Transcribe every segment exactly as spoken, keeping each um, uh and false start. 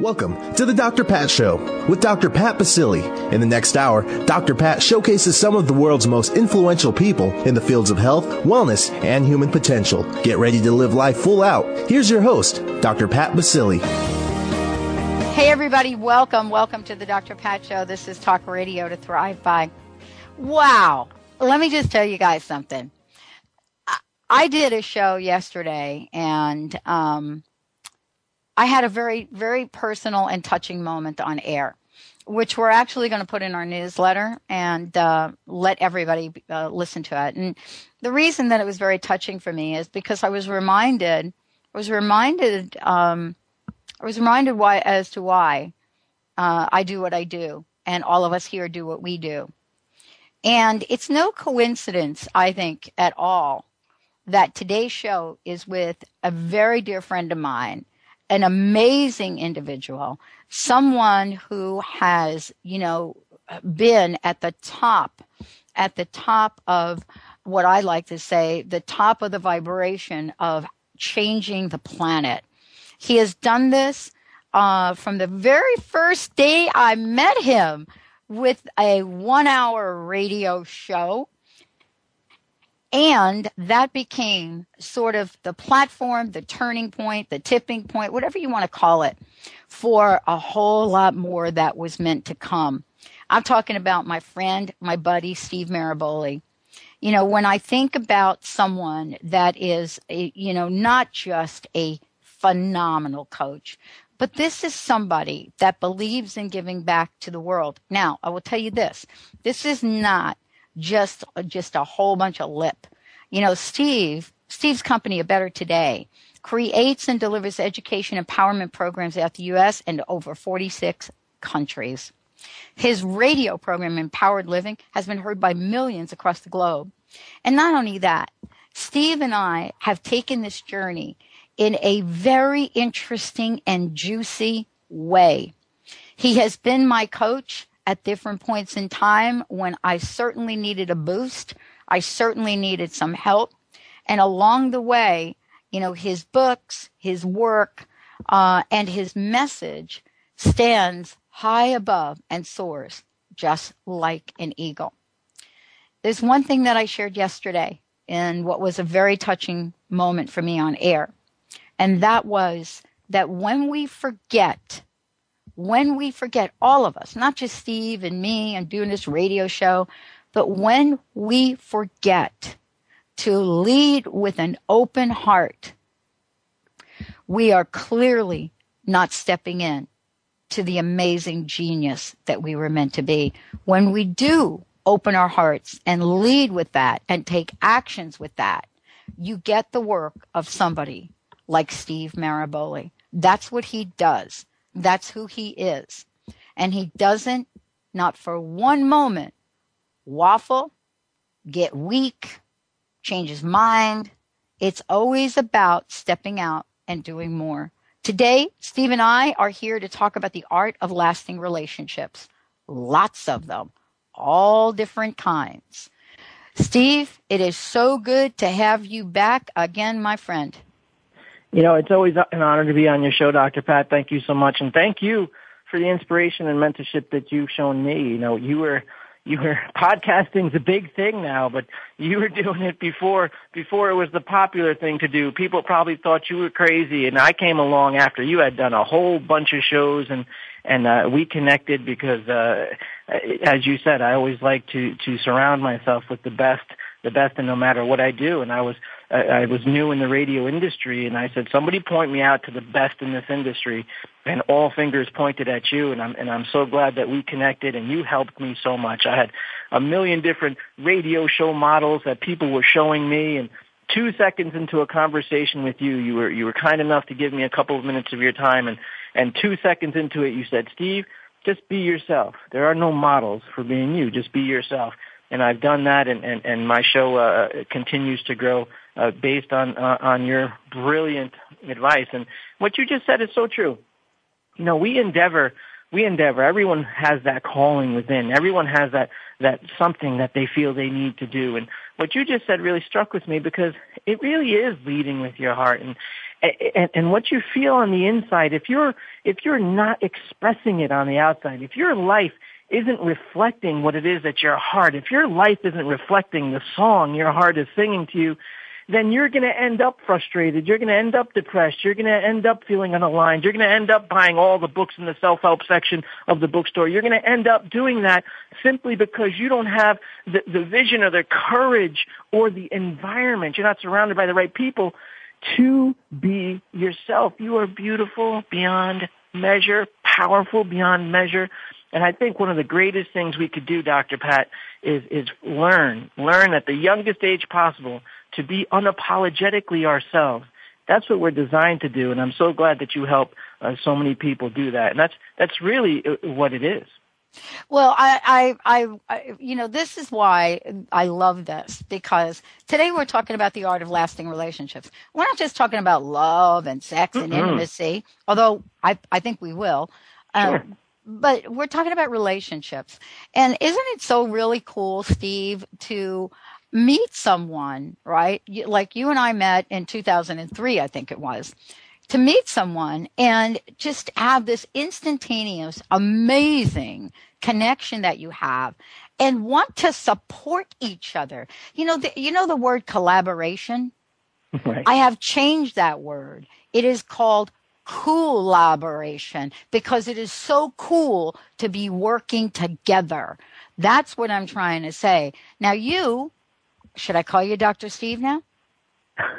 Welcome to the Doctor Pat Show with Doctor Pat Basile. In the next hour, Doctor Pat showcases some of the world's most influential people in the fields of health, wellness, and human potential. Get ready to live life full out. Here's your host, Doctor Pat Basile. Hey everybody, welcome. Welcome to the Doctor Pat Show. This is Talk Radio to Thrive By. Wow. Let me just tell you guys something. I did a show yesterday and um I had a very, very personal and touching moment on air, which we're actually going to put in our newsletter and uh, let everybody uh, listen to it. And the reason that it was very touching for me is because I was reminded, I was reminded, um, I was reminded why, as to why uh, I do what I do, and all of us here do what we do. And it's no coincidence, I think, at all, that today's show is with a very dear friend of mine. An amazing individual, someone who has, you know, been at the top, at the top of what I like to say, the top of the vibration of changing the planet. He has done this uh, from the very first day I met him with a one-hour radio show. And that became sort of the platform, the turning point, the tipping point, whatever you want to call it, for a whole lot more that was meant to come. I'm talking about my friend, my buddy, Steve Maraboli. You know, when I think about someone that is, a, you know, not just a phenomenal coach, but this is somebody that believes in giving back to the world. Now, I will tell you this. This is not just just a whole bunch of lip. You know, Steve, Steve's company, A Better Today, creates and delivers education empowerment programs throughout the U S and over forty-six countries. His radio program, Empowered Living, has been heard by millions across the globe. And not only that, Steve and I have taken this journey in a very interesting and juicy way. He has been my coach at different points in time when I certainly needed a boost, I certainly needed some help. And along the way, you know, his books, his work, uh, and his message stands high above and soars just like an eagle. There's one thing that I shared yesterday in what was a very touching moment for me on air. And that was that when we forget When we forget, all of us, not just Steve and me and doing this radio show, but when we forget to lead with an open heart, we are clearly not stepping in to the amazing genius that we were meant to be. When we do open our hearts and lead with that and take actions with that, you get the work of somebody like Steve Maraboli. That's what he does. That's who he is. And he doesn't, not for one moment, waffle, get weak, change his mind. It's always about stepping out and doing more. Today, Steve and I are here to talk about the art of lasting relationships. Lots of them, all different kinds. Steve, it is so good to have you back again, my friend. You know, it's always an honor to be on your show, Doctor Pat. Thank you so much. And thank you for the inspiration and mentorship that you've shown me. You know, you were, you were, podcasting's a big thing now, but you were doing it before, before it was the popular thing to do. People probably thought you were crazy. And I came along after you had done a whole bunch of shows and, and, uh, we connected because, uh, as you said, I always like to, to surround myself with the best, the best and no matter what I do. And I was, I was new in the radio industry, and I said, somebody point me out to the best in this industry, and all fingers pointed at you, and I'm, and I'm so glad that we connected, and you helped me so much. I had a million different radio show models that people were showing me, and two seconds into a conversation with you, you were, you were kind enough to give me a couple of minutes of your time, and, and two seconds into it, you said, Steve, just be yourself. There are no models for being you. Just be yourself. And I've done that, and, and, and my show uh, continues to grow uh, based on uh, on your brilliant advice. And what you just said is so true. You know, we endeavor, we endeavor. Everyone has that calling within. Everyone has that, that something that they feel they need to do. And what you just said really struck with me because it really is leading with your heart. And and, and what you feel on the inside, if you're, if you're not expressing it on the outside, if your life isn't reflecting what it is that your heart, if your life isn't reflecting the song your heart is singing to you, then you're going to end up frustrated. You're going to end up depressed. You're going to end up feeling unaligned. You're going to end up buying all the books in the self-help section of the bookstore. You're going to end up doing that simply because you don't have the, the vision or the courage or the environment. You're not surrounded by the right people to be yourself. You are beautiful beyond measure, powerful beyond measure. And I think one of the greatest things we could do, Doctor Pat, is, is learn, learn at the youngest age possible to be unapologetically ourselves. That's what we're designed to do, and I'm so glad that you help uh, so many people do that. And that's that's really what it is. Well, I, I, I, you know, this is why I love this, because today we're talking about the art of lasting relationships. We're not just talking about love and sex and mm-hmm. intimacy, although I, I think we will. Um, sure. But we're talking about relationships. And isn't it so really cool, Steve, to meet someone, right? You, like you and I met in two thousand three, I think it was, to meet someone and just have this instantaneous, amazing connection that you have and want to support each other. You know, the, you know the word collaboration? Right. I have changed that word. It is called collaboration because it is so cool to be working together. That's what I'm trying to say. Now you, should I call you Doctor Steve now?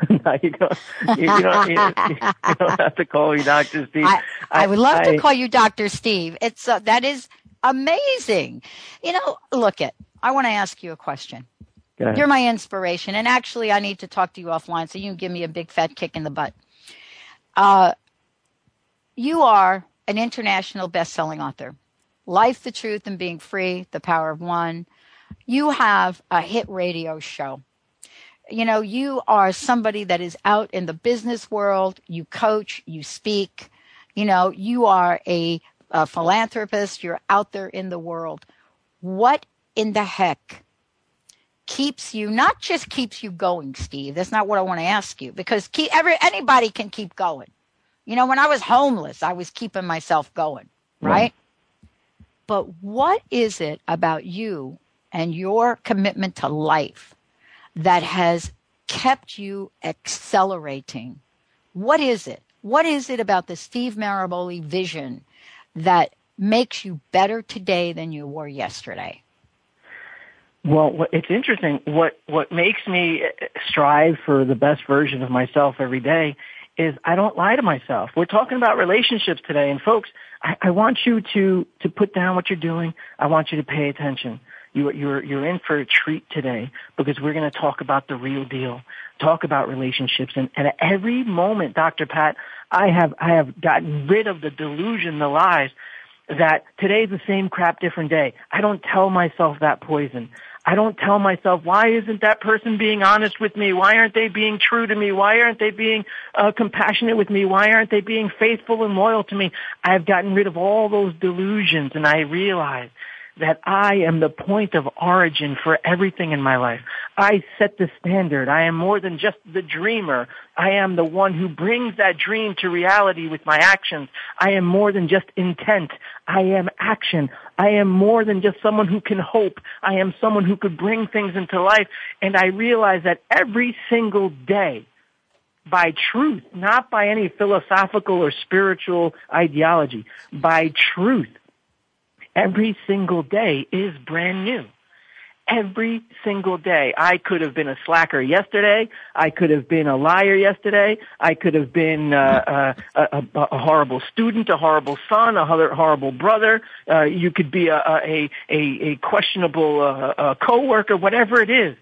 No, you don't, you, you, don't, you, you don't have to call me Doctor Steve. I, I, I would love I, to call you Doctor Steve. It's uh, that is amazing. You know, look it. I want to ask you a question. You're my inspiration, and actually, I need to talk to you offline so you can give me a big fat kick in the butt. Uh, you are an international best-selling author. Life, the Truth, and Being Free, The Power of One. You have a hit radio show. You know, you are somebody that is out in the business world. You coach, you speak, you know, you are a, a philanthropist. You're out there in the world. What in the heck keeps you, not just keeps you going, Steve? That's not what I want to ask you, because keep, every, anybody can keep going. You know, when I was homeless, I was keeping myself going, right? Mm. But what is it about you and your commitment to life that has kept you accelerating? What is it? What is it about the Steve Maraboli vision that makes you better today than you were yesterday? Well, it's interesting. What what makes me strive for the best version of myself every day is I don't lie to myself. We're talking about relationships today, and folks, I, I want you to to put down what you're doing. I want you to pay attention. You, you're, you're in for a treat today, because we're going to talk about the real deal, talk about relationships. And, and at every moment, Doctor Pat, I have, I have gotten rid of the delusion, the lies that today's the same crap, different day. I don't tell myself that poison. I don't tell myself, why isn't that person being honest with me? Why aren't they being true to me? Why aren't they being uh, compassionate with me? Why aren't they being faithful and loyal to me? I've gotten rid of all those delusions, and I realize that I am the point of origin for everything in my life. I set the standard. I am more than just the dreamer. I am the one who brings that dream to reality with my actions. I am more than just intent. I am action. I am more than just someone who can hope. I am someone who could bring things into life. And I realize that every single day, by truth, not by any philosophical or spiritual ideology, by truth, every single day is brand new. Every single day. I could have been a slacker yesterday. I could have been a liar yesterday. I could have been uh, uh, a, a horrible student, a horrible son, a horrible brother. Uh, you could be a, a, a, a questionable uh, a coworker, whatever it is.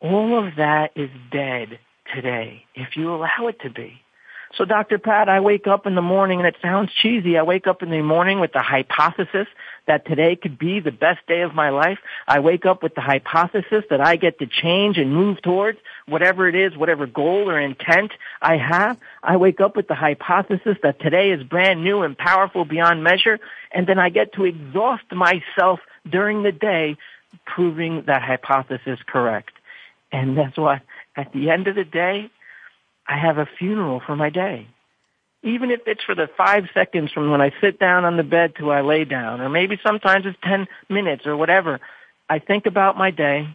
All of that is dead today, if you allow it to be. So, Doctor Pat, I wake up in the morning, and it sounds cheesy. I wake up in the morning with the hypothesis that today could be the best day of my life. I wake up with the hypothesis that I get to change and move towards whatever it is, whatever goal or intent I have. I wake up with the hypothesis that today is brand new and powerful beyond measure, and then I get to exhaust myself during the day proving that hypothesis correct. And that's why at the end of the day, I have a funeral for my day. Even if it's for the five seconds from when I sit down on the bed to I lay down, or maybe sometimes it's ten minutes or whatever, I think about my day,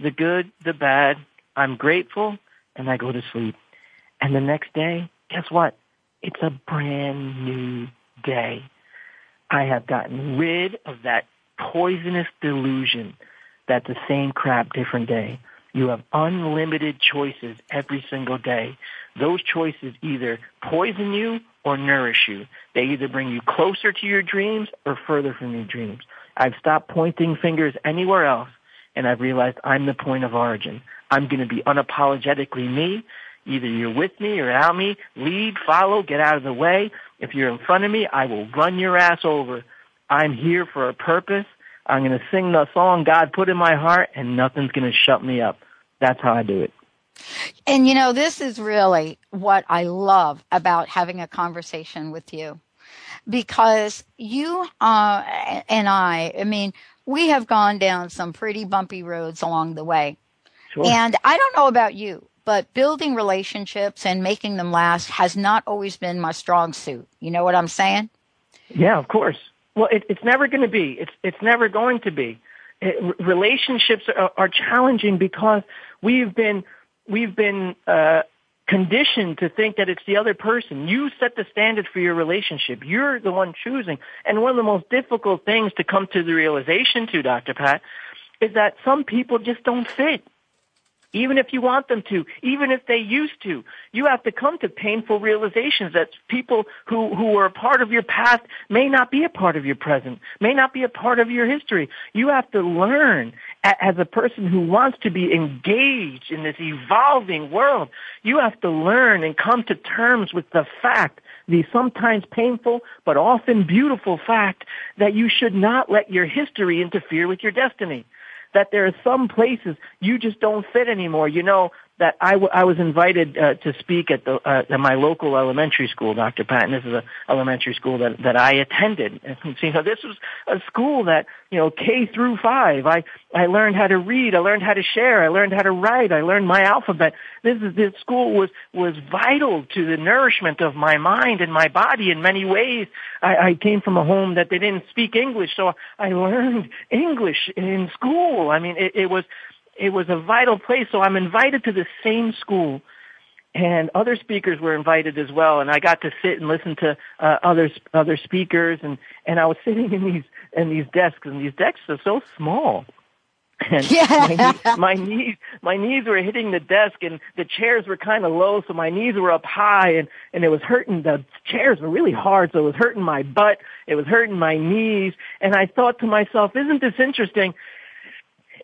the good, the bad, I'm grateful, and I go to sleep. And the next day, guess what? It's a brand new day. I have gotten rid of that poisonous delusion that the same crap, different day. You have unlimited choices every single day. Those choices either poison you or nourish you. They either bring you closer to your dreams or further from your dreams. I've stopped pointing fingers anywhere else, and I've realized I'm the point of origin. I'm going to be unapologetically me. Either you're with me or without me. Lead, follow, get out of the way. If you're in front of me, I will run your ass over. I'm here for a purpose. I'm going to sing the song God put in my heart, and nothing's going to shut me up. That's how I do it. And, you know, this is really what I love about having a conversation with you, because you uh, and I, I mean, we have gone down some pretty bumpy roads along the way. Sure. And I don't know about you, but building relationships and making them last has not always been my strong suit. You know what I'm saying? Yeah, of course. Well, it, it's never going to be. It's it's never going to be. It, relationships are, are challenging because we've been we've been uh, conditioned to think that it's the other person. You set the standard for your relationship. You're the one choosing. And one of the most difficult things to come to the realization to, Doctor Pat, is that some people just don't fit. Even if you want them to, even if they used to, you have to come to painful realizations that people who, who were a part of your past may not be a part of your present, may not be a part of your history. You have to learn as a person who wants to be engaged in this evolving world. You have to learn and come to terms with the fact, the sometimes painful but often beautiful fact, that you should not let your history interfere with your destiny. That there are some places you just don't fit anymore. You know, that I, w- I was invited uh, to speak at the uh, at my local elementary school, Doctor Patton. This is an elementary school that, that I attended. And, you know, this was a school that, you know, K through five. I, I learned how to read. I learned how to share. I learned how to write. I learned my alphabet. This is, this school was, was vital to the nourishment of my mind and my body in many ways. I, I came from a home that they didn't speak English, so I learned English in school. I mean, it, it was... It was a vital place, so I'm invited to the same school, and other speakers were invited as well, and I got to sit and listen to uh, other other speakers, and, and I was sitting in these in these desks, and these desks are so small. And yeah. my, my knees, my knees were hitting the desk, and the chairs were kind of low, so my knees were up high, and, and it was hurting. The chairs were really hard, so it was hurting my butt. It was hurting my knees, and I thought to myself, isn't this interesting?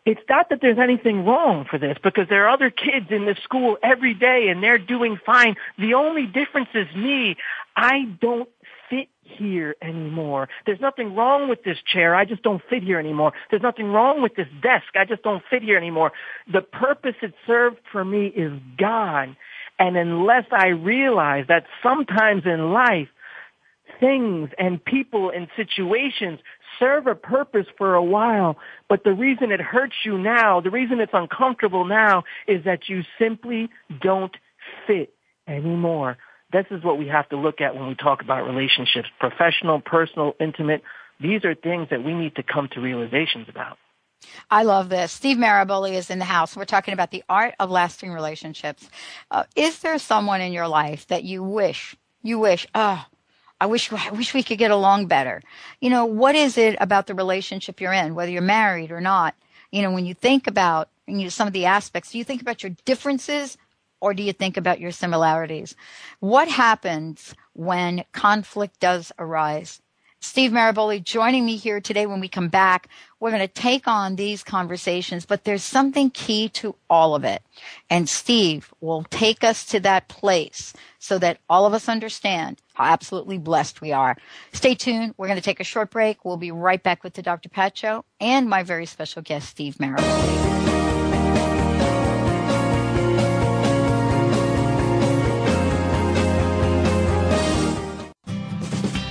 It's not that there's anything wrong for this, because there are other kids in this school every day and they're doing fine. The only difference is me. I don't fit here anymore. There's nothing wrong with this chair. I just don't fit here anymore. There's nothing wrong with this desk. I just don't fit here anymore. The purpose it served for me is gone. And unless I realize that sometimes in life, things and people and situations serve a purpose for a while, but the reason it hurts you now, the reason it's uncomfortable now, is that you simply don't fit anymore. This is what we have to look at when we talk about relationships, professional, personal, intimate. These are things that we need to come to realizations about. I love this. Steve Maraboli is in the house. We're talking about the art of lasting relationships. Uh, is there someone in your life that you wish, you wish, oh, I wish I wish we could get along better? You know, what is it about the relationship you're in, whether you're married or not? You know, when you think about you know, some of the aspects, do you think about your differences or do you think about your similarities? What happens when conflict does arise? Steve Maraboli joining me here today. When we come back, we're going to take on these conversations, but there's something key to all of it. And Steve will take us to that place so that all of us understand how absolutely blessed we are. Stay tuned. We're going to take a short break. We'll be right back with the Doctor Pat Show and my very special guest, Steve Maraboli.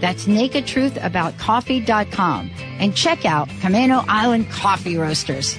That's naked truth about coffee dot com. And check out Camano Island Coffee Roasters.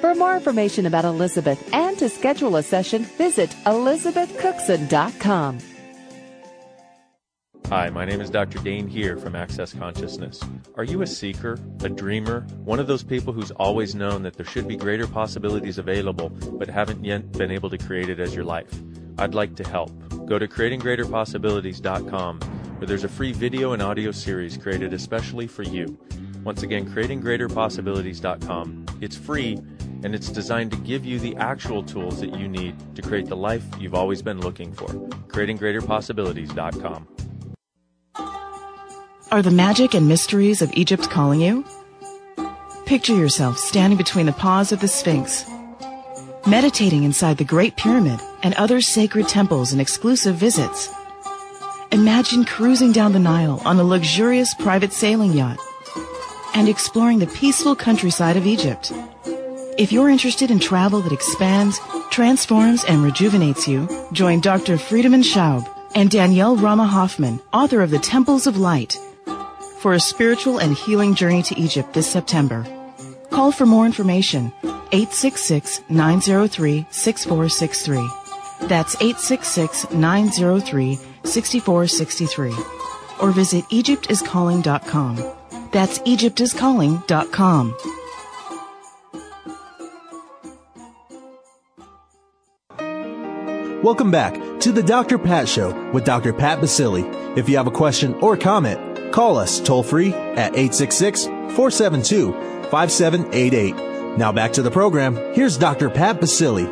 For more information about Elizabeth and to schedule a session, visit elizabeth cookson dot com. Hi, my name is Doctor Dane here from Access Consciousness. Are you a seeker, a dreamer, one of those people who's always known that there should be greater possibilities available but haven't yet been able to create it as your life? I'd like to help. Go to creating greater possibilities dot com, where there's a free video and audio series created especially for you. Once again, creating greater possibilities dot com. It's free, and it's designed to give you the actual tools that you need to create the life you've always been looking for. creating greater possibilities dot com. Are the magic and mysteries of Egypt calling you? Picture yourself standing between the paws of the Sphinx, meditating inside the Great Pyramid and other sacred temples and exclusive visits. Imagine cruising down the Nile on a luxurious private sailing yacht and exploring the peaceful countryside of Egypt. If you're interested in travel that expands, transforms, and rejuvenates you, join Doctor Friedemann Schaub and Danielle Rama Hoffman, author of The Temples of Light, for a spiritual and healing journey to Egypt this September. Call for more information, eight six six, nine zero three, six four six three. That's eight six six, nine zero three, six four six three. Or visit egypt is calling dot com. That's egypt is calling dot com. Welcome back to the Doctor Pat Show with Doctor Pat Basile. If you have a question or comment, call us toll free at eight six six, four seven two, five seven eight eight. Now back to the program. Here's Doctor Pat Basile.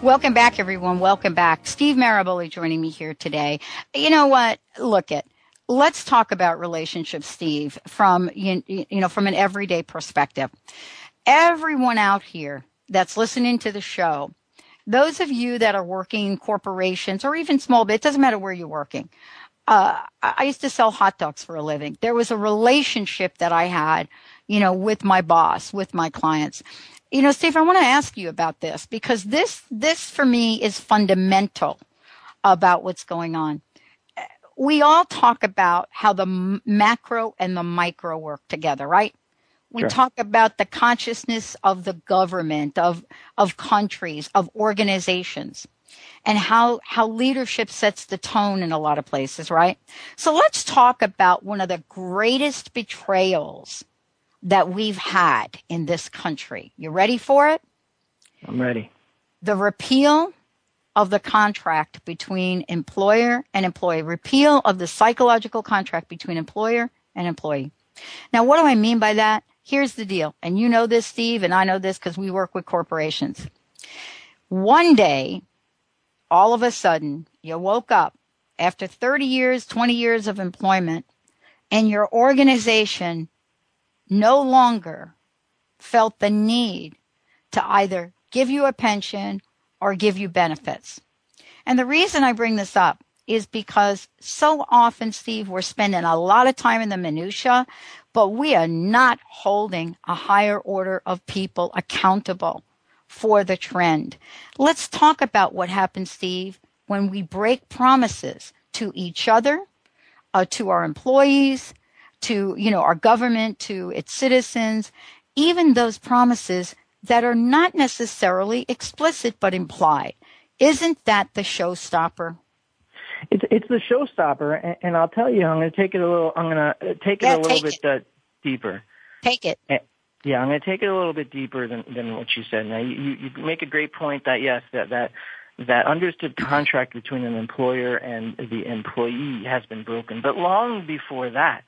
Welcome back, everyone. Welcome back. Steve Maraboli joining me here today. You know what? Look it. Let's talk about relationships, Steve, from you, you know from an everyday perspective. Everyone out here that's listening to the show, those of you that are working in corporations or even small business, it doesn't matter where you're working. Uh, I used to sell hot dogs for a living. There was a relationship that I had, you know, with my boss, with my clients. You know, Steve, I want to ask you about this because this this for me is fundamental about what's going on. We all talk about how the macro and the micro work together, right? We sure. talk about the consciousness of the government, of of countries, of organizations, and how how leadership sets the tone in a lot of places, right? So let's talk about one of the greatest betrayals that we've had in this country. You ready for it? I'm ready. The repeal of the contract between employer and employee, repeal of the psychological contract between employer and employee. Now, what do I mean by that? Here's the deal. And you know this, Steve, and I know this because we work with corporations. One day, all of a sudden, you woke up after thirty years, twenty years of employment, and your organization no longer felt the need to either give you a pension or give you benefits. And the reason I bring this up is because so often, Steve, we're spending a lot of time in the minutia, but we are not holding a higher order of people accountable for the trend. Let's talk about what happens, Steve, when we break promises to each other, uh, to our employees, to, you know, our government, to its citizens, even those promises that are not necessarily explicit but implied. Isn't that the showstopper? It's, it's the showstopper, and, and I'll tell you, I'm going to take it a little. I'm going to take it yeah, a little bit uh, deeper. Take it. And, yeah, I'm going to take it a little bit deeper than, than what you said. Now, you, you make a great point that yes, that that that understood contract between an employer and the employee has been broken, but long before that,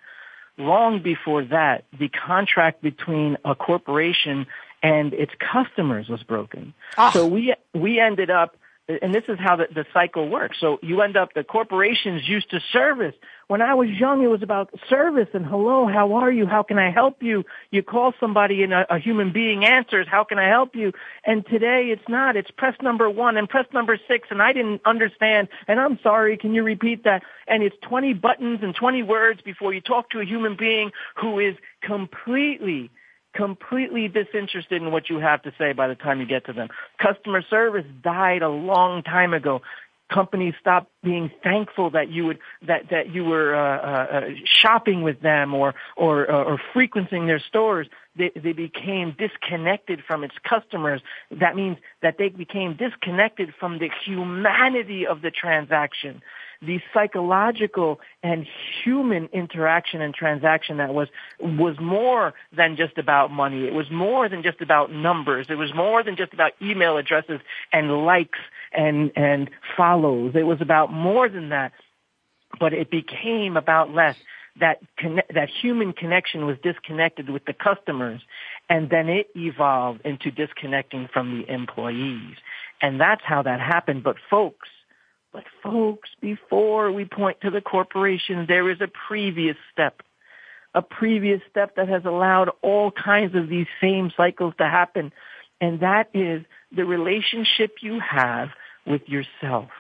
long before that, the contract between a corporation and its customers was broken. Oh. So we we ended up. And this is how the, the cycle works. So you end up, the corporations used to service. When I was young, it was about service and hello, how are you? How can I help you? You call somebody and a, a human being answers, how can I help you? And today it's not. It's press number one and press number six and I didn't understand and I'm sorry, can you repeat that? And it's twenty buttons and twenty words before you talk to a human being who is completely completely disinterested in what you have to say by the time you get to them. Customer service died a long time ago. Companies stopped being thankful that you would that that you were uh, uh, shopping with them or or uh, or frequenting their stores. They, they became disconnected from its customers. That means that they became disconnected from the humanity of the transaction, the psychological and human interaction and transaction that was was more than just about money. It was more than just about numbers. It was more than just about email addresses and likes and and follows. It was about more than that, but it became about less. That connect, that human connection was disconnected with the customers, and then it evolved into disconnecting from the employees. And that's how that happened. But folks, But folks, before we point to the corporation, there is a previous step, a previous step that has allowed all kinds of these same cycles to happen. And that is the relationship you have with yourself.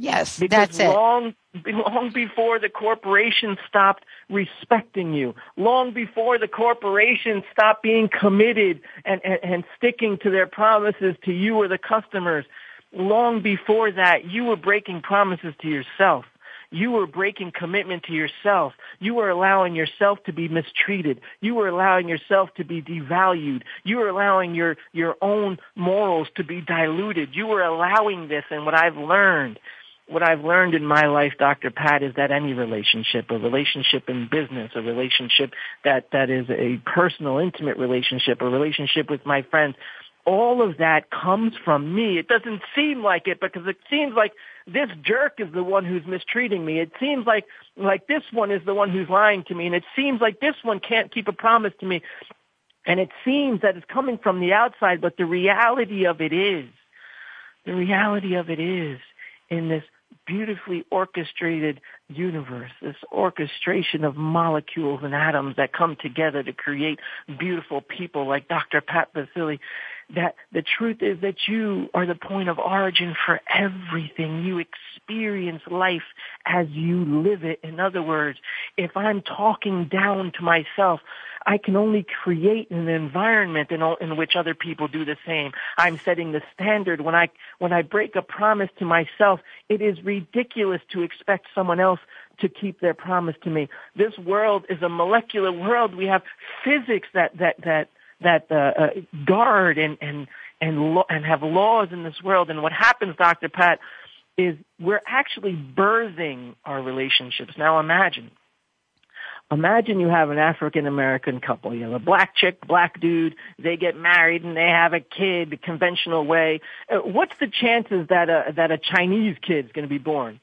Yes, because that's long, it. Long before the corporation stopped respecting you, long before the corporation stopped being committed and, and, and sticking to their promises to you or the customers, long before that, you were breaking promises to yourself. You were breaking commitment to yourself. You were allowing yourself to be mistreated. You were allowing yourself to be devalued. You were allowing your, your own morals to be diluted. You were allowing this. And what I've learned, what I've learned in my life, Doctor Pat, is that any relationship, a relationship in business, a relationship that, that is a personal, intimate relationship, a relationship with my friends, all of that comes from me. It doesn't seem like it because it seems like this jerk is the one who's mistreating me. It seems like, like this one is the one who's lying to me. And it seems like this one can't keep a promise to me. And it seems that it's coming from the outside, but the reality of it is, the reality of it is in this beautifully orchestrated universe, this orchestration of molecules and atoms that come together to create beautiful people like Doctor Pat Basile, that the truth is that you are the point of origin for everything. You experience life as you live it. In other words, if I'm talking down to myself, I can only create an environment in, in which other people do the same. I'm setting the standard. When I, when I break a promise to myself, it is ridiculous to expect someone else to keep their promise to me. This world is a molecular world. We have physics that, that, that, that uh, uh, guard and and and, lo- and have laws in this world. And what happens, Doctor Pat, is we're actually birthing our relationships. Now imagine, imagine you have an African-American couple. You have a black chick, black dude. They get married and they have a kid the conventional way. Uh, what's the chances that a, that a Chinese kid's going to be born?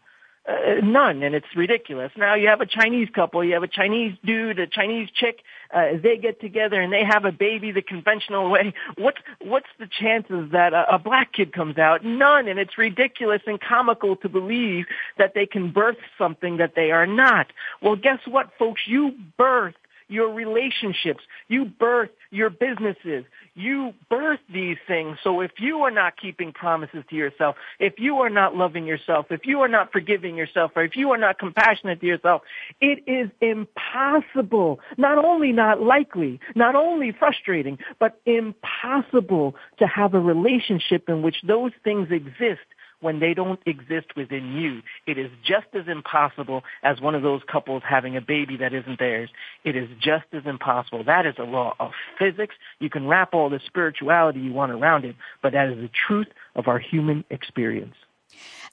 Uh, none, and it's ridiculous. Now you have a Chinese couple, you have a Chinese dude, a Chinese chick, uh, they get together and they have a baby the conventional way. What's, what's the chances that a, a black kid comes out? None, and it's ridiculous and comical to believe that they can birth something that they are not. Well, guess what, folks? You birth your relationships. You birth your businesses. You birth these things. So if you are not keeping promises to yourself, if you are not loving yourself, if you are not forgiving yourself, or if you are not compassionate to yourself, it is impossible, not only not likely, not only frustrating, but impossible to have a relationship in which those things exist when they don't exist within you. It is just as impossible as one of those couples having a baby that isn't theirs. It is just as impossible. That is a law of physics. You can wrap all the spirituality you want around it, but that is the truth of our human experience.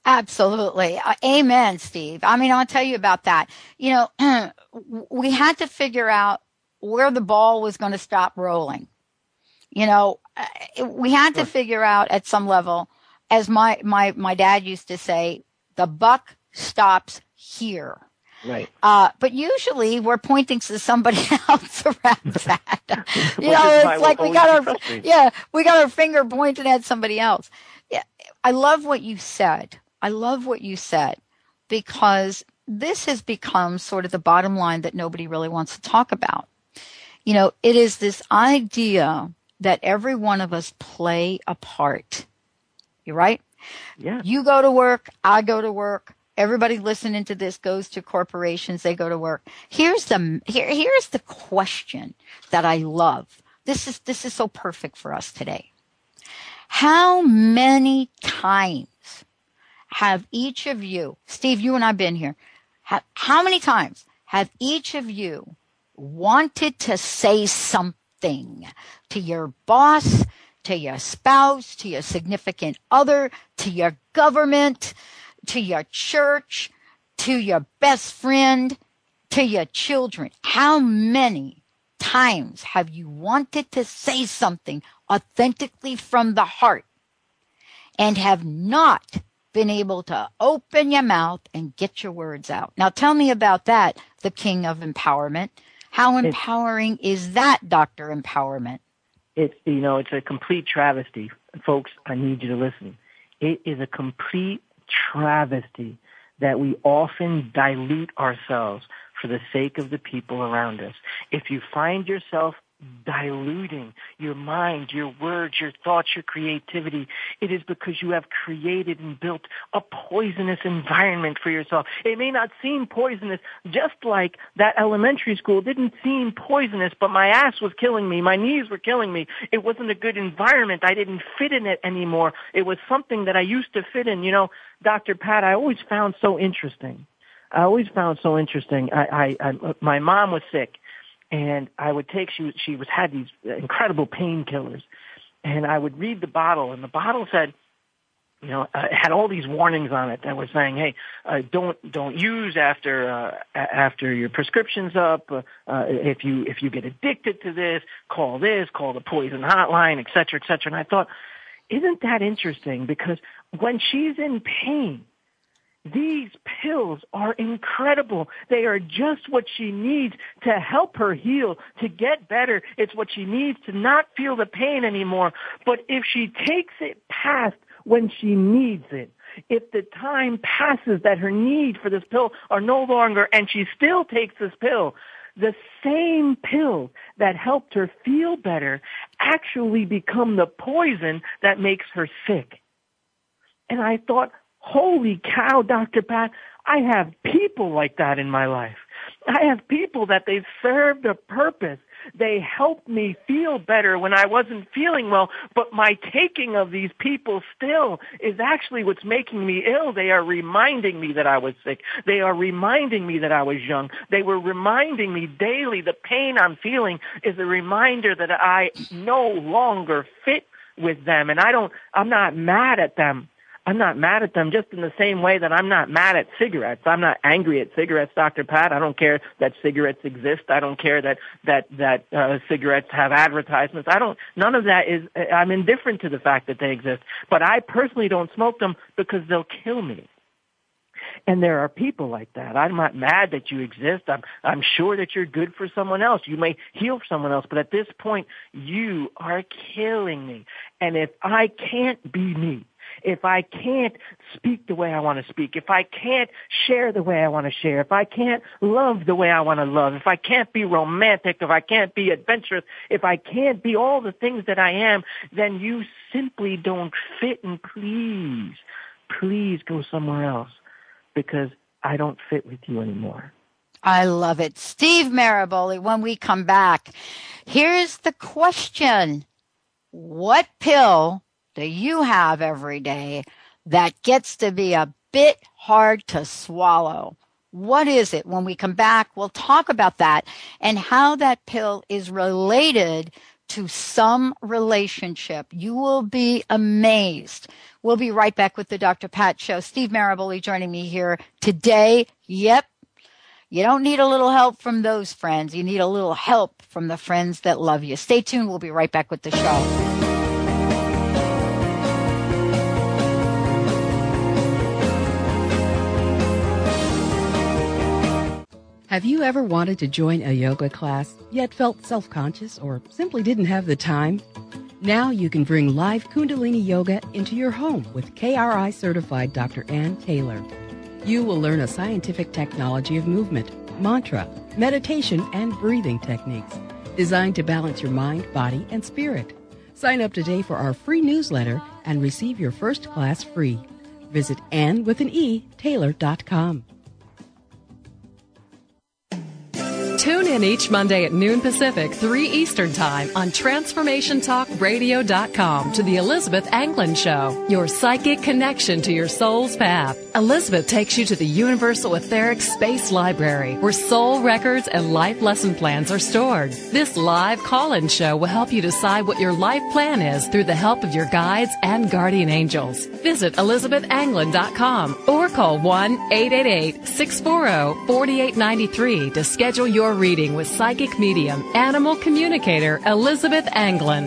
Absolutely. Amen, Steve. I mean, I'll tell you about that. You know, we had to figure out where the ball was going to stop rolling. You know, we had to figure out at some level, as my, my, my dad used to say, the buck stops here. Right. Uh, but usually we're pointing to somebody else around that. You know, it's like we got our, yeah, we got our finger pointed at somebody else. Yeah. I love what you said. I love what you said, because this has become sort of the bottom line that nobody really wants to talk about. You know, it is this idea that every one of us play a part. You're right. Yeah. You go to work. I go to work. Everybody listening to this goes to corporations. They go to work. Here's the here, here's the question that I love. This is this is so perfect for us today. How many times have each of you, Steve, you and I've been here, have, how many times have each of you wanted to say something to your boss, to your spouse, to your significant other, to your government, to your church, to your best friend, to your children? How many times have you wanted to say something authentically from the heart and have not been able to open your mouth and get your words out? Now tell me about that, the king of empowerment. How empowering it's, is that, Doctor Empowerment? It's, you know, it's a complete travesty. Folks, I need you to listen. It is a complete travesty that we often dilute ourselves for the sake of the people around us. If you find yourself diluting your mind, your words, your thoughts, your creativity, it is because you have created and built a poisonous environment for yourself. It may not seem poisonous, just like that elementary school didn't seem poisonous, but my ass was killing me. My knees were killing me. It wasn't a good environment. I didn't fit in it anymore. It was something that I used to fit in. You know, Doctor Pat, I always found so interesting. I always found so interesting. I, I, I my mom was sick. And I would take, she was, she was, had these incredible painkillers, and I would read the bottle, and the bottle said, you know, uh, it had all these warnings on it that were saying, hey, uh, don't, don't use after, uh, after your prescription's up, uh, uh, if you, if you get addicted to this, call this, call the poison hotline, et cetera, et cetera. And I thought, isn't that interesting? Because when she's in pain, these pills are incredible. They are just what she needs to help her heal, to get better. It's what she needs to not feel the pain anymore. But if she takes it past when she needs it, if the time passes that her need for this pill are no longer and she still takes this pill, the same pill that helped her feel better actually become the poison that makes her sick. And I thought, holy cow, Doctor Pat, I have people like that in my life. I have people that they've served a purpose. They helped me feel better when I wasn't feeling well, but my taking of these people still is actually what's making me ill. They are reminding me that I was sick. They are reminding me that I was young. They were reminding me daily the pain I'm feeling is a reminder that I no longer fit with them, and I don't, I'm not mad at them. I'm not mad at them, just in the same way that I'm not mad at cigarettes. I'm not angry at cigarettes, Doctor Pat. I don't care that cigarettes exist. I don't care that that that uh, cigarettes have advertisements. I don't. None of that is. I'm indifferent to the fact that they exist. But I personally don't smoke them because they'll kill me. And there are people like that. I'm not mad that you exist. I'm, I'm sure that you're good for someone else. You may heal someone else, but at this point, you are killing me. And if I can't be me, if I can't speak the way I want to speak, if I can't share the way I want to share, if I can't love the way I want to love, if I can't be romantic, if I can't be adventurous, if I can't be all the things that I am, then you simply don't fit. And please, please go somewhere else, because I don't fit with you anymore. I love it. Steve Maraboli, when we come back, here's the question. What pill do you have every day that gets to be a bit hard to swallow. What is it? When we come back, we'll talk about that and how that pill is related to some relationship. You will be amazed. We'll be right back with the Doctor Pat Show. Steve Maraboli joining me here today. Yep. You don't need a little help from those friends. You need a little help from the friends that love you. Stay tuned. We'll be right back with the show. Have you ever wanted to join a yoga class, yet felt self-conscious or simply didn't have the time? Now you can bring live Kundalini yoga into your home with K R I-certified Doctor Ann Taylor. You will learn a scientific technology of movement, mantra, meditation, and breathing techniques designed to balance your mind, body, and spirit. Sign up today for our free newsletter and receive your first class free. Visit Ann with an E, Taylor dot com. Tune in each Monday at noon Pacific, three Eastern Time on Transformation Talk Radio dot com to the Elizabeth Anglin Show, your psychic connection to your soul's path. Elizabeth takes you to the Universal Etheric Space Library, where soul records and life lesson plans are stored. This live call-in show will help you decide what your life plan is through the help of your guides and guardian angels. Visit Elizabeth Anglin dot com or call one eight eight eight, six four zero, four eight nine three to schedule your reading with psychic medium, animal communicator, Elizabeth Anglin.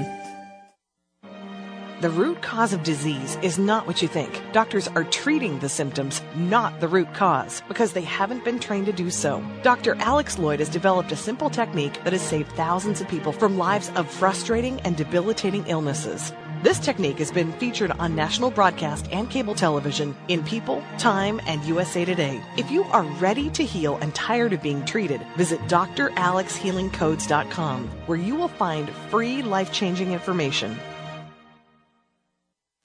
The root cause of disease is not what you think. Doctors are treating the symptoms, not the root cause, because they haven't been trained to do so. Doctor Alex Lloyd has developed a simple technique that has saved thousands of people from lives of frustrating and debilitating illnesses. This technique has been featured on national broadcast and cable television in People, Time, and U S A Today. If you are ready to heal and tired of being treated, visit Dr Alex Healing Codes dot com, where you will find free life-changing information.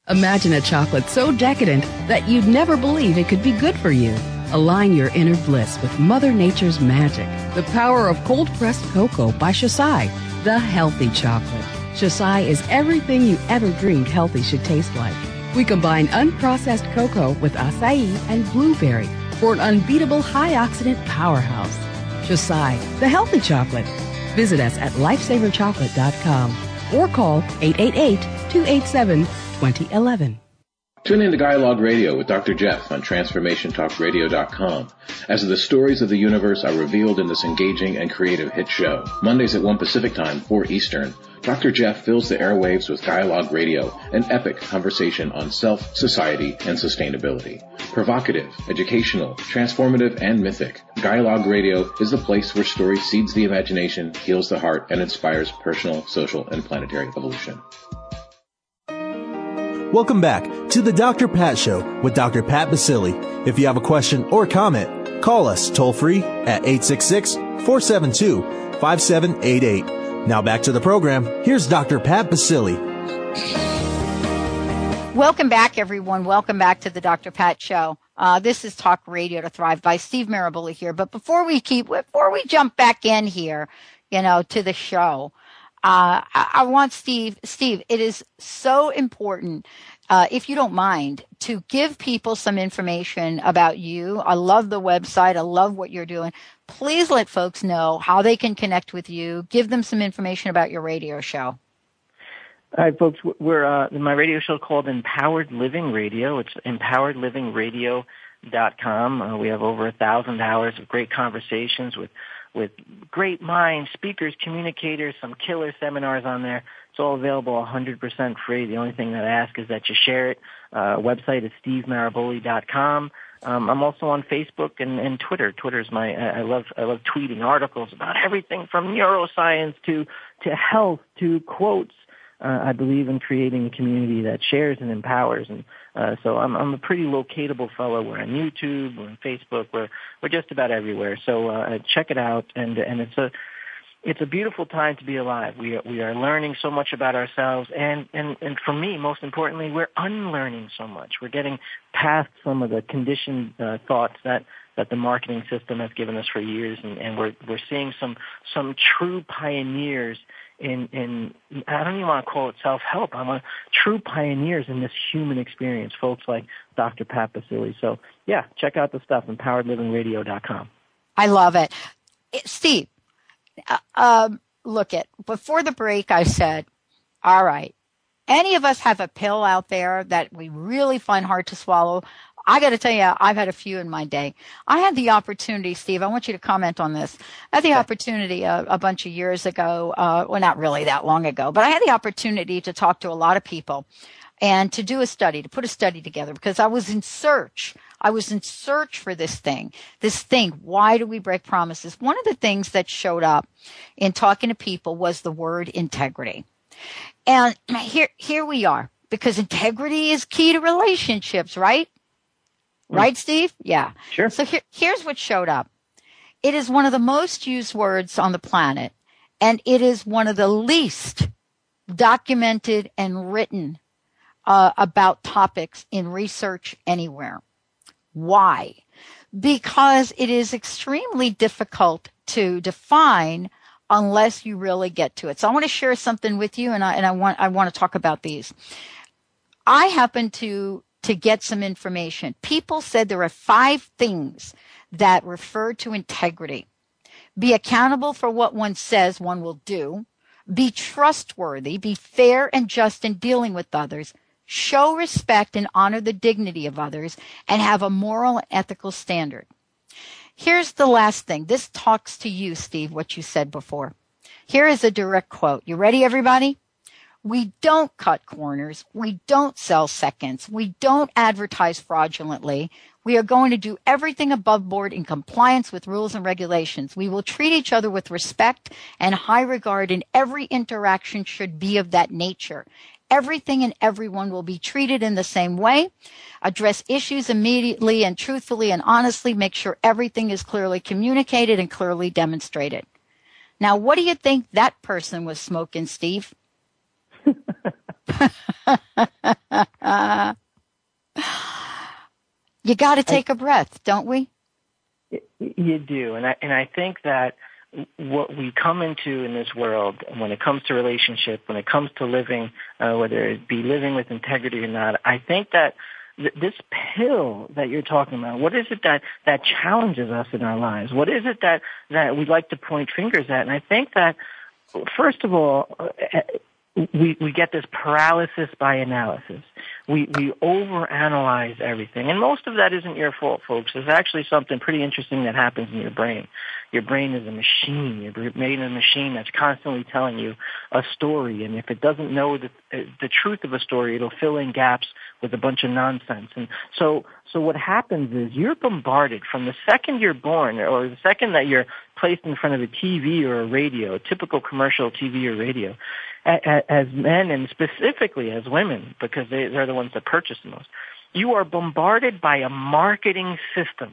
Imagine a chocolate so decadent that you'd never believe it could be good for you. Align your inner bliss with Mother Nature's magic. The power of cold-pressed cocoa by Shasai, the healthy chocolate. Shasai is everything you ever dreamed healthy should taste like. We combine unprocessed cocoa with acai and blueberry for an unbeatable high-oxidant powerhouse. Shasai, the healthy chocolate. Visit us at lifesaver chocolate dot com or call eight eight eight, two eight seven, two zero one one. Tune in to Dialogue Radio with Doctor Jeff on Transformation Talk Radio dot com as the stories of the universe are revealed in this engaging and creative hit show. Mondays at one Pacific Time, four Eastern, Doctor Jeff fills the airwaves with Dialogue Radio, an epic conversation on self, society, and sustainability. Provocative, educational, transformative, and mythic, Dialogue Radio is the place where story seeds the imagination, heals the heart, and inspires personal, social, and planetary evolution. Welcome back to the Doctor Pat Show with Doctor Pat Basile. If you have a question or comment, call us toll free at eight six six, four seven two, five seven eight eight. Now back to the program. Here's Doctor Pat Basile. Welcome back, everyone. Welcome back to the Doctor Pat Show. Uh, this is Talk Radio to Thrive by Steve Maraboli here. But before we keep, before we jump back in here, you know, to the show, Uh, I, I want Steve, Steve, it is so important, uh, if you don't mind, to give people some information about you. I love the website. I love what you're doing. Please let folks know how they can connect with you. Give them some information about your radio show. All right, folks, we're, uh, my radio show called Empowered Living Radio. It's empowered living radio dot com. Uh, we have over a thousand hours of great conversations with with great minds, speakers, communicators, some killer seminars on there. It's all available one hundred percent free. The only thing that I ask is that you share it. Uh, website is steve maraboli dot com. Um, I'm also on Facebook and, and Twitter. Twitter's my, I love, I love tweeting articles about everything from neuroscience to, to health to quotes. Uh, I believe in creating a community that shares and empowers, and uh, so I'm, I'm a pretty locatable fellow. We're on YouTube, we're on Facebook, we're we're just about everywhere. So uh, check it out, and and it's a it's a beautiful time to be alive. We are, we are learning so much about ourselves, and, and and for me, most importantly, we're unlearning so much. We're getting past some of the conditioned uh, thoughts that. that the marketing system has given us for years, and, and we're we're seeing some some true pioneers in, in I don't even want to call it self-help. I want true pioneers in this human experience, folks like Doctor Pat Basile. So, yeah, check out the stuff, empowered living radio dot com. I love it. it Steve, uh, um, look it. Before the break, I said, all right, any of us have a pill out there that we really find hard to swallow? I got to tell you, I've had a few in my day. I had the opportunity, Steve, I want you to comment on this. I had the opportunity a, a bunch of years ago, uh, well, not really that long ago, but I had the opportunity to talk to a lot of people and to do a study, to put a study together, because I was in search. I was in search for this thing, this thing. Why do we break promises? One of the things that showed up in talking to people was the word integrity. And here, here we are, because integrity is key to relationships, right? Right, Steve? Yeah. Sure. So here, here's what showed up. It is one of the most used words on the planet, and it is one of the least documented and written uh, about topics in research anywhere. Why? Because it is extremely difficult to define unless you really get to it. So I want to share something with you, and I and I want I want to talk about these. I happen to to get some information. People said there are five things that refer to integrity. Be accountable for what one says one will do. Be trustworthy. Be fair and just in dealing with others. Show respect and honor the dignity of others, and have a moral and ethical standard. Here's the last thing. This talks to you, Steve, what you said before. Here is a direct quote. You ready, everybody? We don't cut corners. We don't sell seconds. We don't advertise fraudulently. We are going to do everything above board in compliance with rules and regulations. We will treat each other with respect and high regard, and every interaction should be of that nature. Everything and everyone will be treated in the same way. Address issues immediately and truthfully and honestly. Make sure everything is clearly communicated and clearly demonstrated. Now, what do you think that person was smoking, Steve? You got to take I, a breath, don't we? You do, and I and I think that what we come into in this world, when it comes to relationship, when it comes to living, uh, whether it be living with integrity or not, I think that th- this pill that you're talking about, what is it that that challenges us in our lives? What is it that that we like to point fingers at? And I think that, first of all, Uh, We, we get this paralysis by analysis. We, we overanalyze everything. And most of that isn't your fault, folks. There's actually something pretty interesting that happens in your brain. Your brain is a machine. Your brain is a machine that's constantly telling you a story. And if it doesn't know the, the truth of a story, it'll fill in gaps with a bunch of nonsense. And so, so what happens is you're bombarded from the second you're born, or the second that you're placed in front of a T V or a radio, a typical commercial T V or radio, as men and specifically as women, because they're the ones that purchase the most. You are bombarded by a marketing system,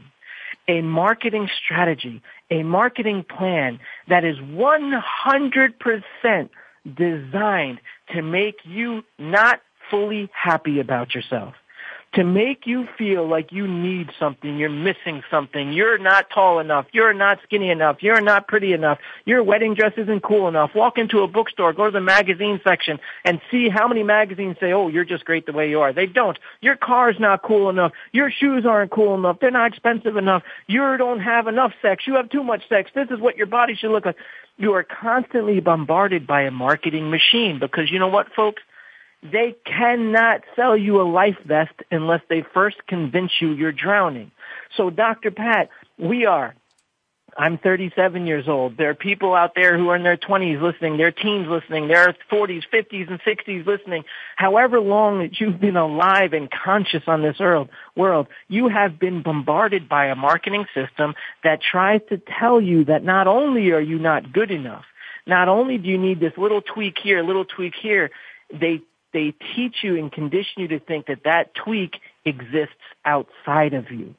a marketing strategy, a marketing plan that is one hundred percent designed to make you not fully happy about yourself, to make you feel like you need something, you're missing something, you're not tall enough, you're not skinny enough, you're not pretty enough, your wedding dress isn't cool enough. Walk into a bookstore, go to the magazine section, and see how many magazines say, oh, you're just great the way you are. They don't. Your car's not cool enough. Your shoes aren't cool enough. They're not expensive enough. You don't have enough sex. You have too much sex. This is what your body should look like. You are constantly bombarded by a marketing machine, because you know what, folks? They cannot sell you a life vest unless they first convince you you're drowning. So, Doctor Pat, we are. I'm thirty-seven years old. There are people out there who are in their twenties listening, their teens listening, their forties, fifties, and sixties listening. However long that you've been alive and conscious on this world, you have been bombarded by a marketing system that tries to tell you that not only are you not good enough, not only do you need this little tweak here, little tweak here, they They teach you and condition you to think that that tweak exists outside of you.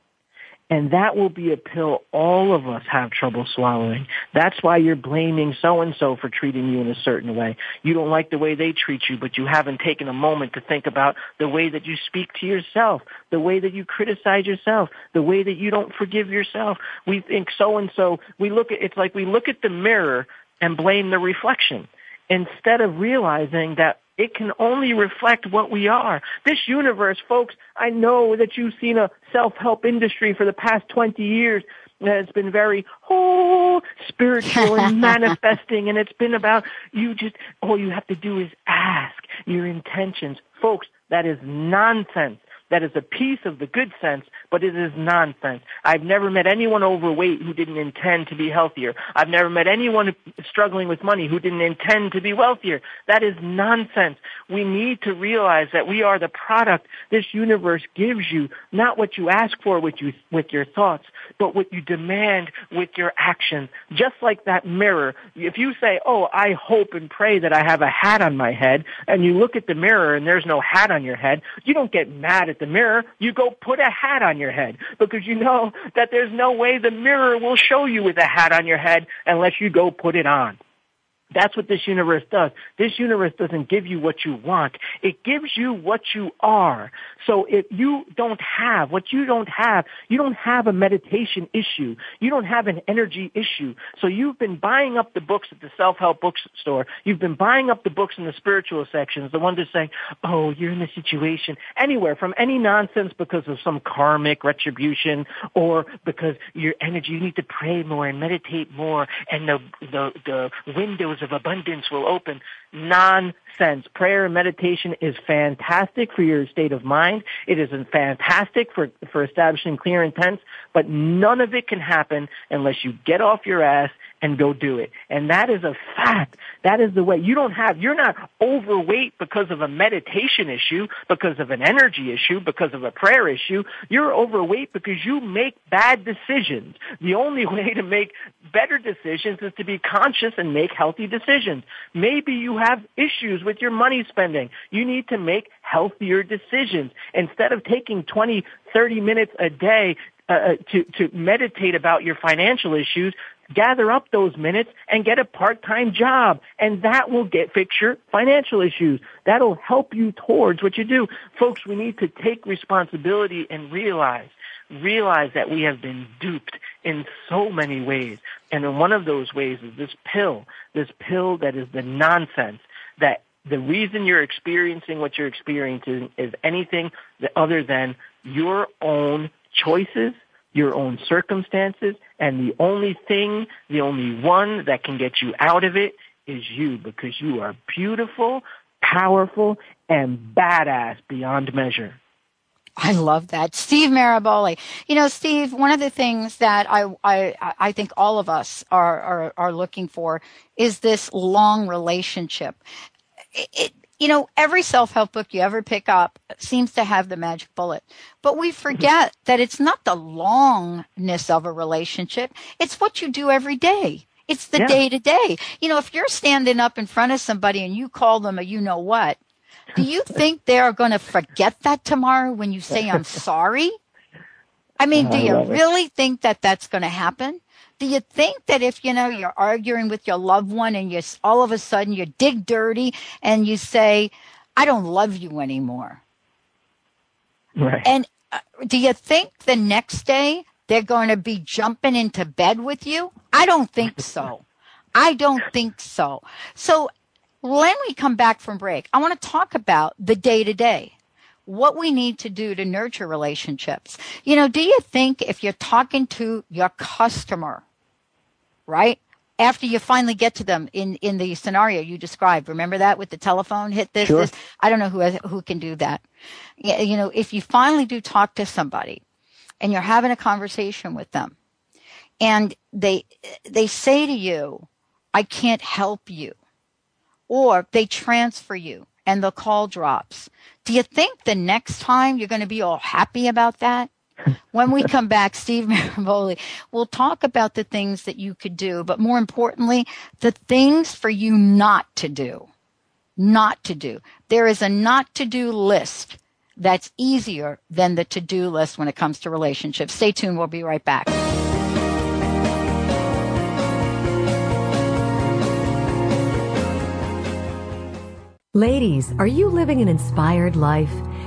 And that will be a pill all of us have trouble swallowing. That's why you're blaming so-and-so for treating you in a certain way. You don't like the way they treat you, but you haven't taken a moment to think about the way that you speak to yourself, the way that you criticize yourself, the way that you don't forgive yourself. We think so-and-so, we look at, it's like we look at the mirror and blame the reflection. instead of realizing that it can only reflect what we are. This universe, folks, I know that you've seen a self-help industry for the past twenty years that's been very, oh, spiritual and manifesting, and it's been about you just, all you have to do is ask your intentions. Folks, that is nonsense. That is a piece of the good sense, but it is nonsense. I've never met anyone overweight who didn't intend to be healthier. I've never met anyone struggling with money who didn't intend to be wealthier. That is nonsense. We need to realize that we are the product this universe gives you, not what you ask for with, you, with your thoughts, but what you demand with your actions. Just like that mirror. If you say, oh, I hope and pray that I have a hat on my head, and you look at the mirror and there's no hat on your head, you don't get mad at the mirror, you go put a hat on your head, because you know that there's no way the mirror will show you with a hat on your head unless you go put it on. That's what this universe does. This universe doesn't give you what you want. It gives you what you are. So if you don't have what you don't have, you don't have a meditation issue. You don't have an energy issue. So you've been buying up the books at the self-help bookstore. You've been buying up the books in the spiritual sections, the ones that say, oh, you're in this situation, anywhere from any nonsense because of some karmic retribution or because your energy, you need to pray more and meditate more and the, the, the windows of abundance will open. Nonsense. Prayer and meditation is fantastic for your state of mind. It is fantastic for, for establishing clear intents, but none of it can happen unless you get off your ass and go do it. And that is a fact. That is the way. You don't have, you're not overweight because of a meditation issue, because of an energy issue, because of a prayer issue. You're overweight because you make bad decisions. The only way to make better decisions is to be conscious and make healthy decisions. Maybe you have issues with your money spending. You need to make healthier decisions. Instead of taking twenty, thirty minutes a day uh, to, to meditate about your financial issues, gather up those minutes and get a part-time job, and that will get fix your financial issues. That'll help you towards what you do. Folks, we need to take responsibility and realize, realize that we have been duped in so many ways. And one of those ways is this pill, this pill that is the nonsense, that the reason you're experiencing what you're experiencing is anything other than your own choices, your own circumstances, and the only thing, the only one that can get you out of it is you, because you are beautiful, powerful, and badass beyond measure. I love that. Steve Maraboli. You know, Steve, one of the things that I I, I think all of us are, are, are looking for is this long relationship. It, it, you know, every self-help book you ever pick up seems to have the magic bullet. But we forget that it's not the longness of a relationship. It's what you do every day. It's the day-to-day. Yeah. You know, if you're standing up in front of somebody and you call them a you-know-what, do you think they're going to forget that tomorrow when you say, I'm sorry? I mean, do you really think that that's going to happen? Do you think that if, you know, you're arguing with your loved one and you all of a sudden you dig dirty and you say, I don't love you anymore? Right. And uh, do you think the next day they're going to be jumping into bed with you? I don't think so. I don't think so. So when we come back from break, I want to talk about the day-to-day, what we need to do to nurture relationships. You know, do you think if you're talking to your customer, right, after you finally get to them in, in the scenario you described, remember that with the telephone, hit this, sure. this, I don't know who who can do that. You know, if you finally do talk to somebody and you're having a conversation with them and they they say to you, I can't help you. Or they transfer you and the call drops. Do you think the next time you're going to be all happy about that? When we come back, Steve Maraboli, we'll talk about the things that you could do, but more importantly, the things for you not to do, not to do. There is a not to do list that's easier than the to do list when it comes to relationships. Stay tuned. We'll be right back. Ladies, are you living an inspired life?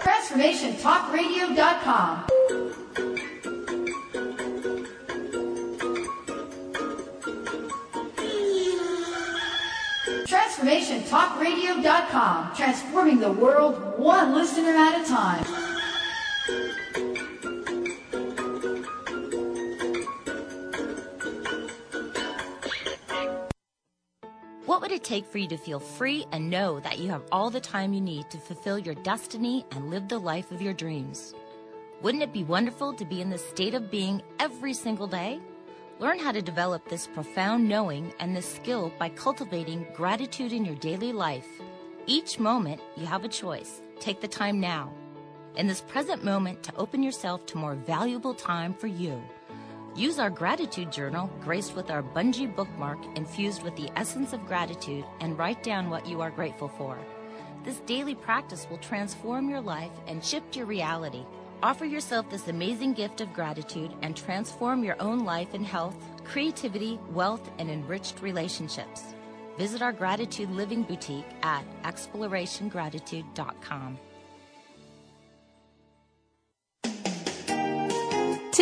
Transformation Talk Radio dot com. Transformation Talk Radio dot com, transforming the world one listener at a time. What would it take for you to feel free and know that you have all the time you need to fulfill your destiny and live the life of your dreams? Wouldn't it be wonderful to be in this state of being every single day? Learn how to develop this profound knowing and this skill by cultivating gratitude in your daily life. Each moment, you have a choice. Take the time now, in this present moment, to open yourself to more valuable time for you. Use our gratitude journal, graced with our bungee bookmark infused with the essence of gratitude, and write down what you are grateful for. This daily practice will transform your life and shift your reality. Offer yourself this amazing gift of gratitude and transform your own life in health, creativity, wealth, and enriched relationships. Visit our Gratitude Living Boutique at exploration gratitude dot com.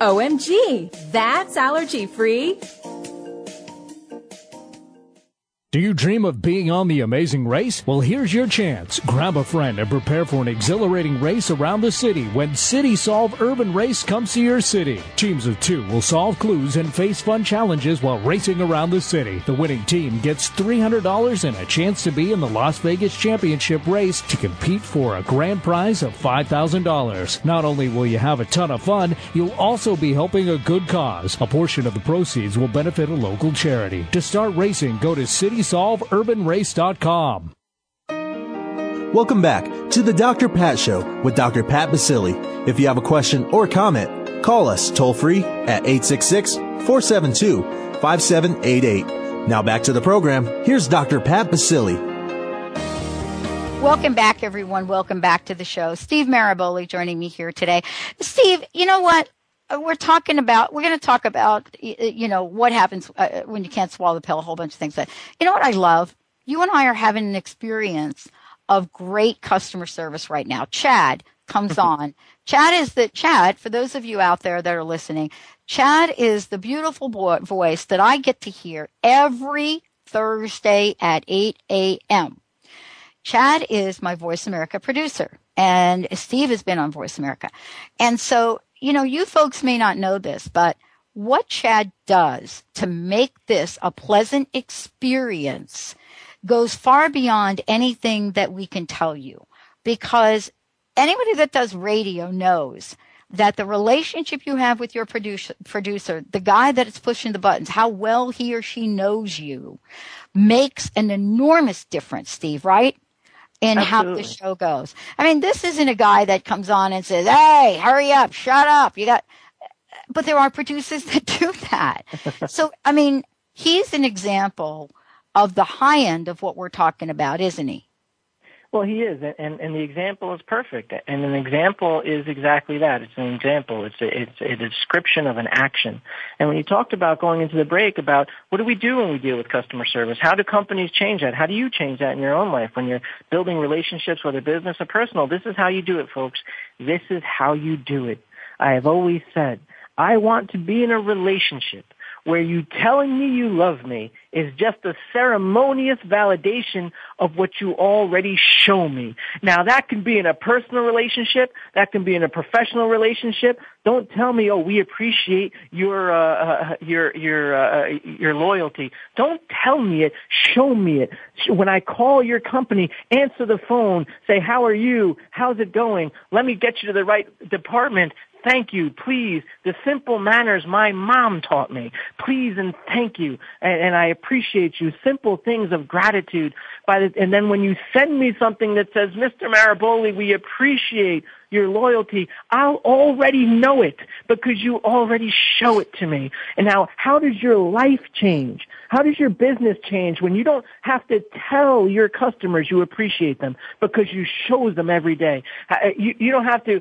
O M G, That's Allergy Free. Do you dream of being on The Amazing Race? Well, here's your chance. Grab a friend and prepare for an exhilarating race around the city when City Solve Urban Race comes to your city. Teams of two will solve clues and face fun challenges while racing around the city. The winning team gets three hundred dollars and a chance to be in the Las Vegas Championship race to compete for a grand prize of five thousand dollars. Not only will you have a ton of fun, you'll also be helping a good cause. A portion of the proceeds will benefit a local charity. To start racing, go to City solve urban race dot com. Welcome back to the Doctor Pat Show with Doctor Pat Basile. If you have a question or comment, call us toll free at eight six six, four seven two, five seven eight eight. Now back to the program. Here's Doctor Pat Basile. Welcome back, everyone. Welcome back to the show. Steve Maraboli joining me here today. Steve, you know what? We're talking about, we're going to talk about, you know, what happens uh, when you can't swallow the pill, a whole bunch of things. But you know what I love? You and I are having an experience of great customer service right now. Chad comes on. Chad is the, Chad, for those of you out there that are listening, Chad is the beautiful boy, voice that I get to hear every Thursday at eight a.m. Chad is my Voice America producer, and Steve has been on Voice America. And so, you know, you folks may not know this, but what Chad does to make this a pleasant experience goes far beyond anything that we can tell you, because anybody that does radio knows that the relationship you have with your producer, producer, the guy that is pushing the buttons, how well he or she knows you, makes an enormous difference, Steve, right? In Absolutely. How the show goes. I mean, this isn't a guy that comes on and says, hey, hurry up, shut up. You got, but there are producers that do that. So, I mean, he's an example of the high end of what we're talking about, isn't he? Well, he is. And, and the example is perfect. And an example is exactly that. It's an example. It's a, it's a description of an action. And when you talked about going into the break about what do we do when we deal with customer service? How do companies change that? How do you change that in your own life when you're building relationships, whether business or personal? This is how you do it, folks. This is how you do it. I have always said, I want to be in a relationship where you telling me you love me is just a ceremonious validation of what you already show me. Now, that can be in a personal relationship. That can be in a professional relationship. Don't tell me, oh, we appreciate your uh, your your uh, your loyalty. Don't tell me it. Show me it. When I call your company, answer the phone. Say, how are you? How's it going? Let me get you to the right department. Thank you, please. The simple manners my mom taught me. Please and thank you, and, and I appreciate you. Simple things of gratitude. By the, and then when you send me something that says, Mister Maraboli, we appreciate your loyalty, I'll already know it because you already show it to me. And now, how does your life change? How does your business change when you don't have to tell your customers you appreciate them because you show them every day? You, you don't have to.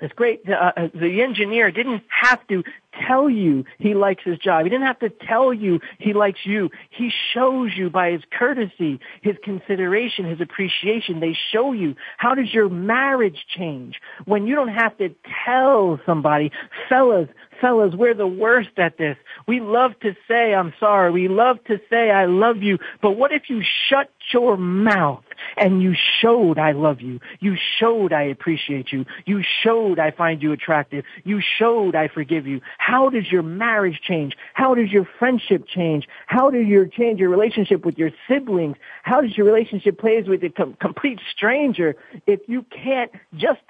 It's great. Uh, the engineer didn't have to tell you he likes his job. He didn't have to tell you he likes you. He shows you by his courtesy, his consideration, his appreciation. They show you. How does your marriage change when you don't have to tell somebody, fellas, fellas, we're the worst at this. We love to say, I'm sorry. We love to say, I love you. But what if you shut your mouth and you showed, I love you. You showed, I appreciate you. You showed, I find you attractive. You showed, I forgive you. How does your marriage change? How does your friendship change? How does your change your relationship with your siblings? How does your relationship plays with a com- complete stranger if you can't just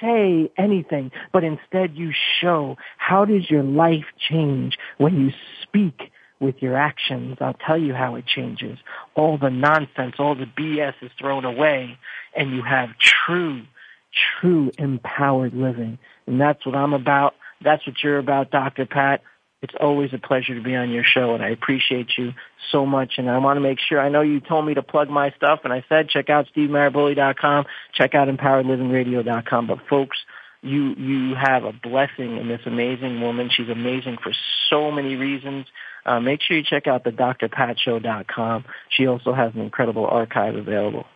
say anything, but instead you show? How does your life change when you speak with your actions? I'll tell you how it changes. All the nonsense, all the B S is thrown away, and you have true, true empowered living. And that's what I'm about. That's what you're about, Doctor Pat. It's always a pleasure to be on your show, and I appreciate you so much. And I want to make sure, I know you told me to plug my stuff, and I said check out steve maraboli dot com, check out empowered living radio dot com. But folks, you you have a blessing in this amazing woman. She's amazing for so many reasons. Uh, make sure you check out the dr pat show dot com. She also has an incredible archive available.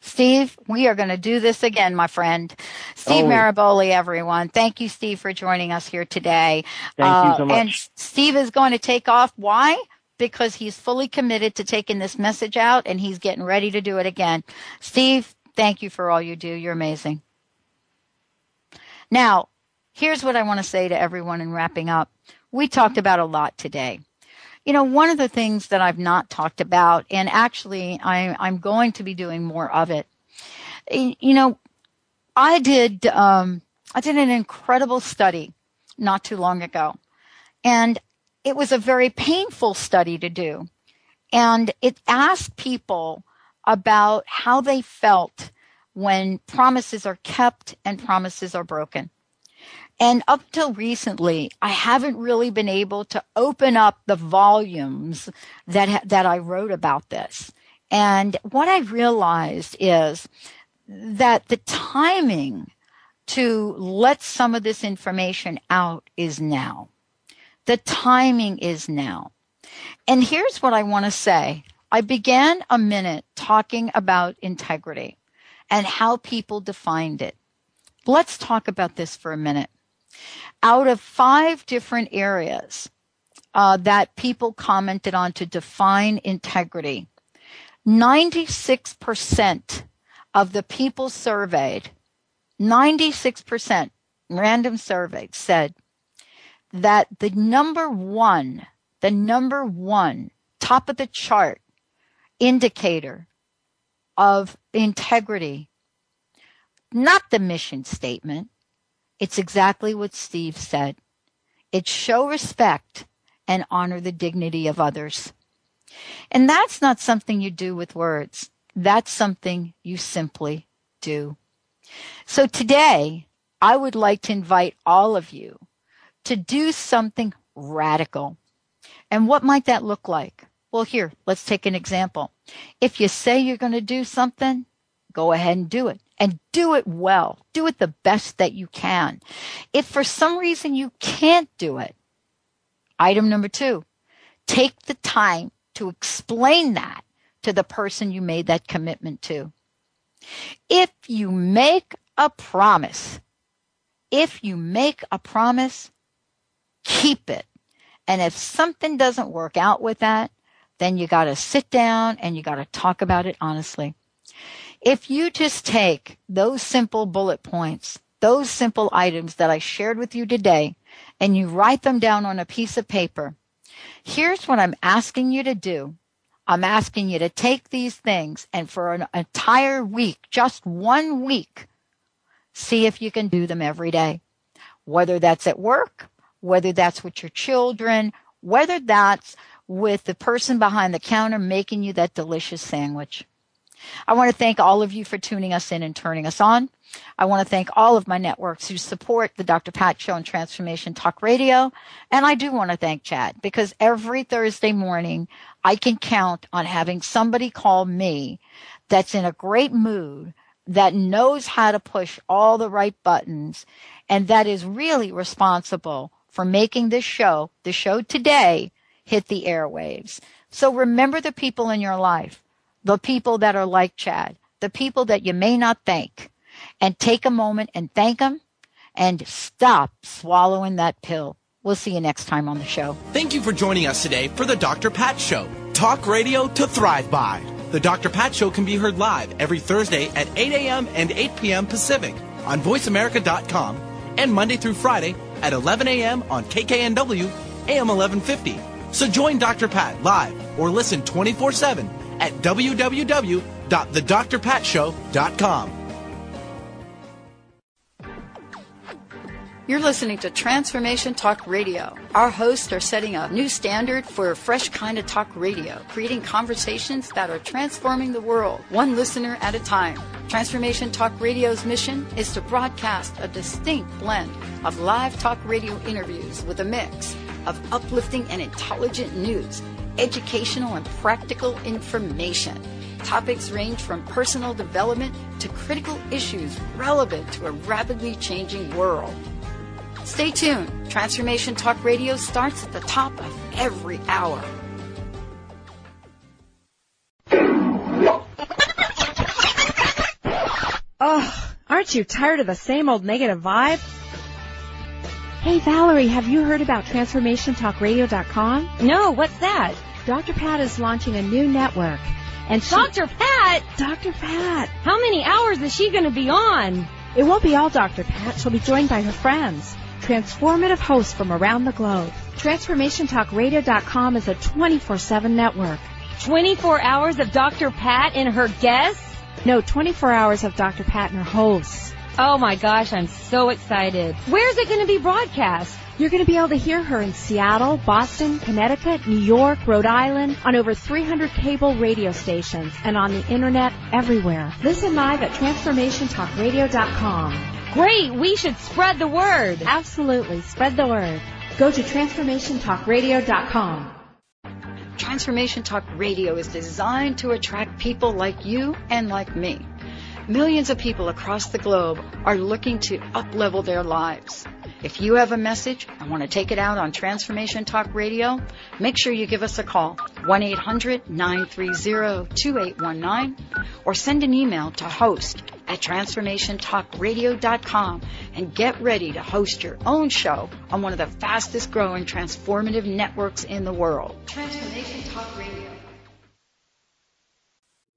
Steve, we are going to do this again, my friend. Steve oh. Maraboli, everyone. Thank you, Steve, for joining us here today. Thank uh, you so much. And Steve is going to take off. Why? Because he's fully committed to taking this message out, and he's getting ready to do it again. Steve, thank you for all you do. You're amazing. Now, here's what I want to say to everyone in wrapping up. We talked about a lot today. You know, one of the things that I've not talked about, and actually I, I'm going to be doing more of it. You know, I did um, I did an incredible study not too long ago, and it was a very painful study to do. And it asked people about how they felt when promises are kept and promises are broken. And up till recently, I haven't really been able to open up the volumes that that I wrote about this. And what I realized is that the timing to let some of this information out is now. The timing is now. And here's what I want to say. I began a minute talking about integrity and how people defined it. Let's talk about this for a minute. Out of five different areas uh, that people commented on to define integrity, ninety-six percent of the people surveyed, ninety-six percent random surveyed, said that the number one, the number one top of the chart indicator of integrity, not the mission statement, it's exactly what Steve said. It's show respect and honor the dignity of others. And that's not something you do with words. That's something you simply do. So today, I would like to invite all of you to do something radical. And what might that look like? Well, here, let's take an example. If you say you're going to do something, go ahead and do it. And do it well. Do it the best that you can. If for some reason you can't do it, item number two, take the time to explain that to the person you made that commitment to. If you make a promise, if you make a promise, keep it And if something doesn't work out with that, then you got to sit down and you got to talk about it honestly. If you just take those simple bullet points, those simple items that I shared with you today, and you write them down on a piece of paper, here's what I'm asking you to do. I'm asking you to take these things and for an entire week, just one week, see if you can do them every day, whether that's at work, whether that's with your children, whether that's with the person behind the counter making you that delicious sandwich. I want to thank all of you for tuning us in and turning us on. I want to thank all of my networks who support the Doctor Pat Show and Transformation Talk Radio. And I do want to thank Chad, because every Thursday morning I can count on having somebody call me that's in a great mood, that knows how to push all the right buttons, and that is really responsible for making this show, the show today, hit the airwaves. So remember the people in your life, the people that are like Chad, the people that you may not thank, and take a moment and thank them, and stop swallowing that pill. We'll see you next time on the show. Thank you for joining us today for the Doctor Pat Show, talk radio to thrive by. The Doctor Pat Show can be heard live every Thursday at eight a.m. and eight p.m. Pacific on voice america dot com, and Monday through Friday at eleven a.m. on K K N W A M eleven fifty. So join Doctor Pat live or listen twenty-four seven at w w w dot the doctor pat show dot com. You're listening to Transformation Talk Radio. Our hosts are setting a new standard for a fresh kind of talk radio, creating conversations that are transforming the world, one listener at a time. Transformation Talk Radio's mission is to broadcast a distinct blend of live talk radio interviews with a mix of uplifting and intelligent news, educational and practical information. Topics range from personal development to critical issues relevant to a rapidly changing world. Stay tuned. Transformation Talk Radio starts at the top of every hour. Oh, aren't you tired of the same old negative vibe? Hey, Valerie, have you heard about transformation talk radio dot com? No, what's that? Doctor Pat is launching a new network. And she... Doctor Pat? Doctor Pat. How many hours is she going to be on? It won't be all Doctor Pat. She'll be joined by her friends, transformative hosts from around the globe. transformation talk radio dot com is a twenty-four seven network. twenty-four hours of Doctor Pat and her guests? No, twenty-four hours of Doctor Pat and her hosts. Oh, my gosh, I'm so excited. Where's it going to be broadcast? You're going to be able to hear her in Seattle, Boston, Connecticut, New York, Rhode Island, on over three hundred cable radio stations, and on the Internet everywhere. Listen live at transformation talk radio dot com. Great! We should spread the word. Absolutely. Spread the word. Go to transformation talk radio dot com. Transformation Talk Radio is designed to attract people like you and like me. Millions of people across the globe are looking to up-level their lives. If you have a message and want to take it out on Transformation Talk Radio, make sure you give us a call, one eight hundred nine three zero two eight one nine, or send an email to host at transformation talk radio dot com, and get ready to host your own show on one of the fastest growing transformative networks in the world. Transformation Talk Radio.